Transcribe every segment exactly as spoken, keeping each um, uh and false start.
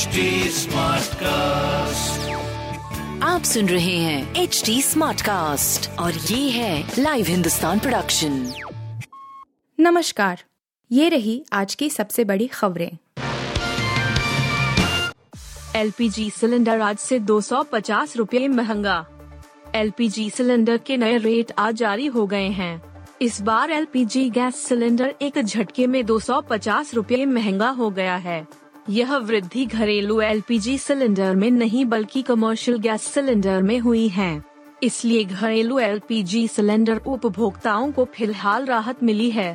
Cast. आप सुन रहे हैं एच डी स्मार्ट कास्ट और ये है लाइव हिंदुस्तान प्रोडक्शन। नमस्कार, ये रही आज की सबसे बड़ी खबरें। एलपीजी सिलेंडर आज से दो सौ पचास रुपए महंगा। एलपीजी सिलेंडर के नए रेट आज जारी हो गए हैं। इस बार एलपीजी गैस सिलेंडर एक झटके में दो सौ पचास रुपए महंगा हो गया है। यह वृद्धि घरेलू एलपीजी सिलेंडर में नहीं बल्कि कमर्शियल गैस सिलेंडर में हुई है, इसलिए घरेलू एलपीजी सिलेंडर उपभोक्ताओं को फिलहाल राहत मिली है,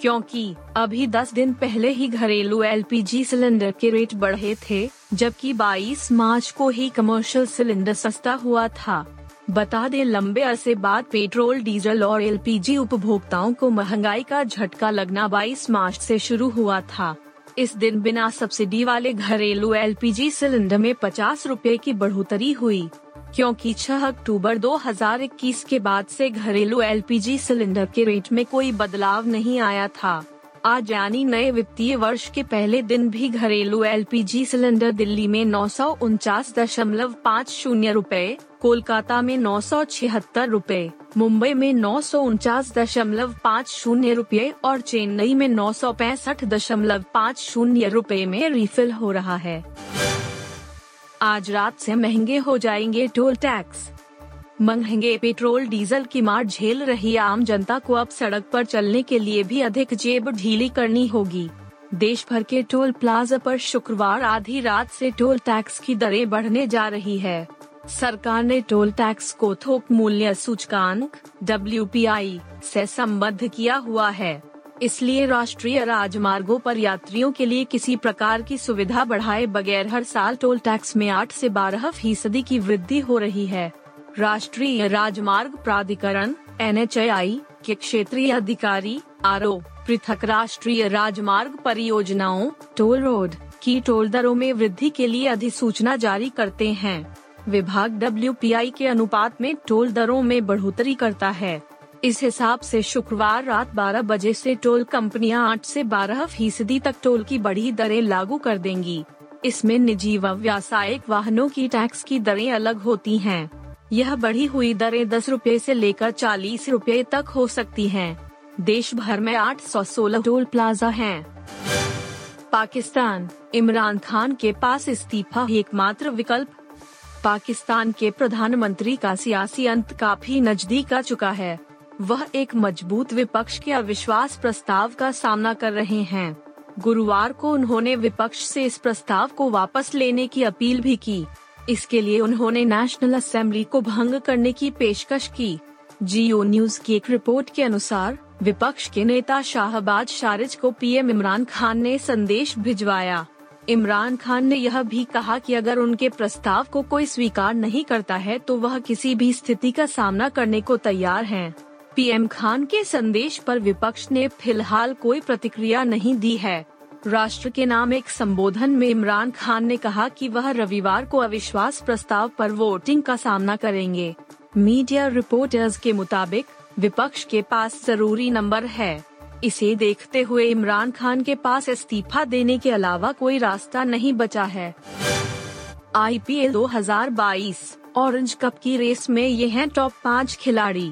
क्योंकि अभी दस दिन पहले ही घरेलू एलपीजी सिलेंडर के रेट बढ़े थे, जबकि बाईस मार्च को ही कमर्शियल सिलेंडर सस्ता हुआ था। बता दें, लंबे अरसे बाद पेट्रोल, डीजल और एलपीजी उपभोक्ताओं को महंगाई का झटका लगना बाईस मार्च से शुरू हुआ था। इस दिन बिना सब्सिडी वाले घरेलू एलपीजी सिलेंडर में पचास रुपए की बढ़ोतरी हुई, क्योंकि छह अक्टूबर दो हज़ार इक्कीस के बाद से घरेलू एलपीजी सिलेंडर के रेट में कोई बदलाव नहीं आया था। आज यानी नए वित्तीय वर्ष के पहले दिन भी घरेलू एलपीजी सिलेंडर दिल्ली में नौ सौ उनचास दशमलव पाँच शून्य रूपए, कोलकाता में नौ सौ छिहत्तर रूपए, मुंबई में नौ सौ उनचास दशमलव पाँच शून्य रूपए और चेन्नई में नौ सौ पैंसठ दशमलव पाँच शून्य रूपए में रिफिल हो रहा है। आज रात से महंगे हो जाएंगे टोल टैक्स। महंगे पेट्रोल डीजल की मार झेल रही आम जनता को अब सड़क पर चलने के लिए भी अधिक जेब ढीली करनी होगी। देश भर के टोल प्लाजा पर शुक्रवार आधी रात से टोल टैक्स की दरें बढ़ने जा रही है। सरकार ने टोल टैक्स को थोक मूल्य सूचकांक डब्ल्यू पी आई से सम्बद्ध किया हुआ है, इसलिए राष्ट्रीय राजमार्गों पर यात्रियों के लिए किसी प्रकार की सुविधा बढ़ाए बगैर हर साल टोल टैक्स में आठ से बारह फीसदी की वृद्धि हो रही है। राष्ट्रीय राजमार्ग प्राधिकरण एन एच ए आई के क्षेत्रीय अधिकारी आर ओ पृथक राष्ट्रीय राजमार्ग परियोजनाओं टोल रोड की टोल दरों में वृद्धि के लिए अधिसूचना जारी करते हैं। विभाग डब्ल्यू पी आई के अनुपात में टोल दरों में बढ़ोतरी करता है। इस हिसाब से शुक्रवार रात बारह बजे से टोल कंपनियां आठ से बारह फीसदी तक टोल की बढ़ी दरें लागू कर देंगी। इसमें निजी व व्यावसायिक वाहनों की टैक्स की दरें अलग होती हैं। यह बढ़ी हुई दरें दस रुपए से लेकर चालीस रुपए तक हो सकती हैं। देश भर में आठ सौ सोलह टोल प्लाजा हैं। पाकिस्तान, इमरान खान के पास इस्तीफा एकमात्र विकल्प। पाकिस्तान के प्रधानमंत्री का सियासी अंत काफी नजदीक आ चुका है। वह एक मजबूत विपक्ष के अविश्वास प्रस्ताव का सामना कर रहे हैं। गुरुवार को उन्होंने विपक्ष से इस प्रस्ताव को वापस लेने की अपील भी की। इसके लिए उन्होंने नेशनल असेंबली को भंग करने की पेशकश की। जियो न्यूज की एक रिपोर्ट के अनुसार विपक्ष के नेता शाहबाज शारिफ को पीएम इमरान खान ने संदेश भिजवाया। इमरान खान ने यह भी कहा कि अगर उनके प्रस्ताव को कोई स्वीकार नहीं करता है तो वह किसी भी स्थिति का सामना करने को तैयार हैं। पीएम खान के संदेश पर विपक्ष ने फिलहाल कोई प्रतिक्रिया नहीं दी है। राष्ट्र के नाम एक संबोधन में इमरान खान ने कहा कि वह रविवार को अविश्वास प्रस्ताव पर वोटिंग का सामना करेंगे। मीडिया रिपोर्टर्स के मुताबिक विपक्ष के पास जरूरी नंबर है। इसे देखते हुए इमरान खान के पास इस्तीफा देने के अलावा कोई रास्ता नहीं बचा है। आईपीएल दो हज़ार बाईस ऑरेंज कप की रेस में ये हैं टॉप पाँच खिलाड़ी।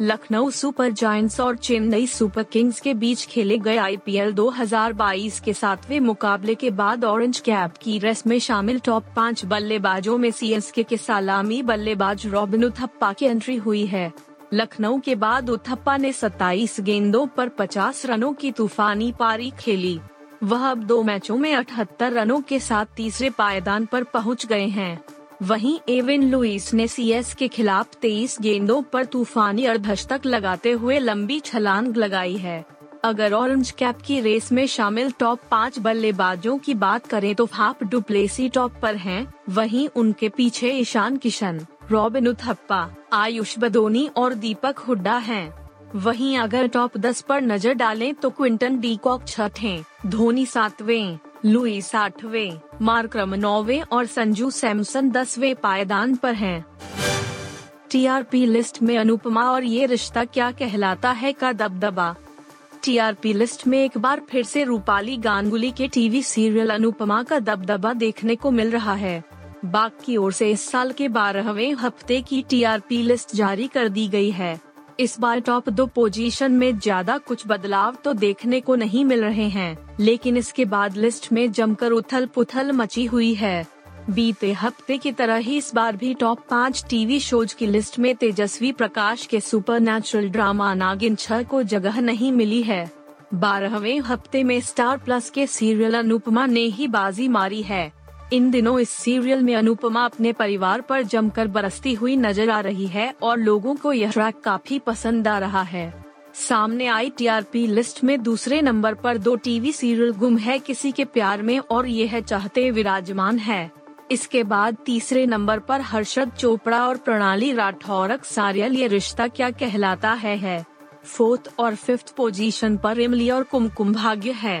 लखनऊ सुपर जायंट्स और चेन्नई सुपर किंग्स के बीच खेले गए आईपीएल दो हज़ार बाईस के सातवें मुकाबले के बाद ऑरेंज कैप की रेस में शामिल टॉप पाँच बल्लेबाजों में सीएसके के सलामी बल्लेबाज रॉबिन उथप्पा की एंट्री हुई है। लखनऊ के बाद उथप्पा ने सत्ताईस गेंदों पर पचास रनों की तूफानी पारी खेली। वह अब दो मैचों में अठहत्तर रनों के साथ तीसरे पायदान पर पहुंच गए हैं। वहीं एविन लुइस ने सीएस के खिलाफ तेईस गेंदों पर तूफानी अर्धशतक लगाते हुए लंबी छलांग लगाई है। अगर ऑरेंज कैप की रेस में शामिल टॉप पाँच बल्लेबाजों की बात करें तो फाफ डु प्लेसी टॉप पर हैं, वहीं उनके पीछे ईशान किशन, रॉबिन उथप्पा, आयुष बदोनी और दीपक हुड्डा हैं। वहीं अगर टॉप दस पर नजर डालें तो क्विंटन डी कॉक छठें, धोनी सातवें, लुइस आठवें, मार्करम नौवें और संजू सैमसन दसवें पायदान पर हैं। टीआरपी लिस्ट में अनुपमा और ये रिश्ता क्या कहलाता है का दबदबा। टीआरपी लिस्ट में एक बार फिर से रूपाली गांगुली के टीवी सीरियल अनुपमा का दबदबा देखने को मिल रहा है। बाग की ओर से इस साल के बारहवें हफ्ते की टीआरपी लिस्ट जारी कर दी गई है। इस बार टॉप दो पोजीशन में ज्यादा कुछ बदलाव तो देखने को नहीं मिल रहे हैं, लेकिन इसके बाद लिस्ट में जमकर उथल पुथल मची हुई है। बीते हफ्ते की तरह ही इस बार भी टॉप पाँच टीवी शोज की लिस्ट में तेजस्वी प्रकाश के सुपरनैचुरल ड्रामा नागिन छह को जगह नहीं मिली है। बारहवें हफ्ते में स्टार प्लस के सीरियल अनुपमा ने ही बाजी मारी है। इन दिनों इस सीरियल में अनुपमा अपने परिवार पर जमकर बरसती हुई नजर आ रही है और लोगों को यह ट्रैक काफी पसंद आ रहा है। सामने आई टीआरपी लिस्ट में दूसरे नंबर पर दो टीवी सीरियल गुम है किसी के प्यार में और यह चाहते विराजमान है। इसके बाद तीसरे नंबर पर हर्षद चोपड़ा और प्रणाली राठौर सारियल ये रिश्ता क्या कहलाता है, है। फोर्थ और फिफ्थ पोजीशन पर इमली और कुमकुम भाग्य है।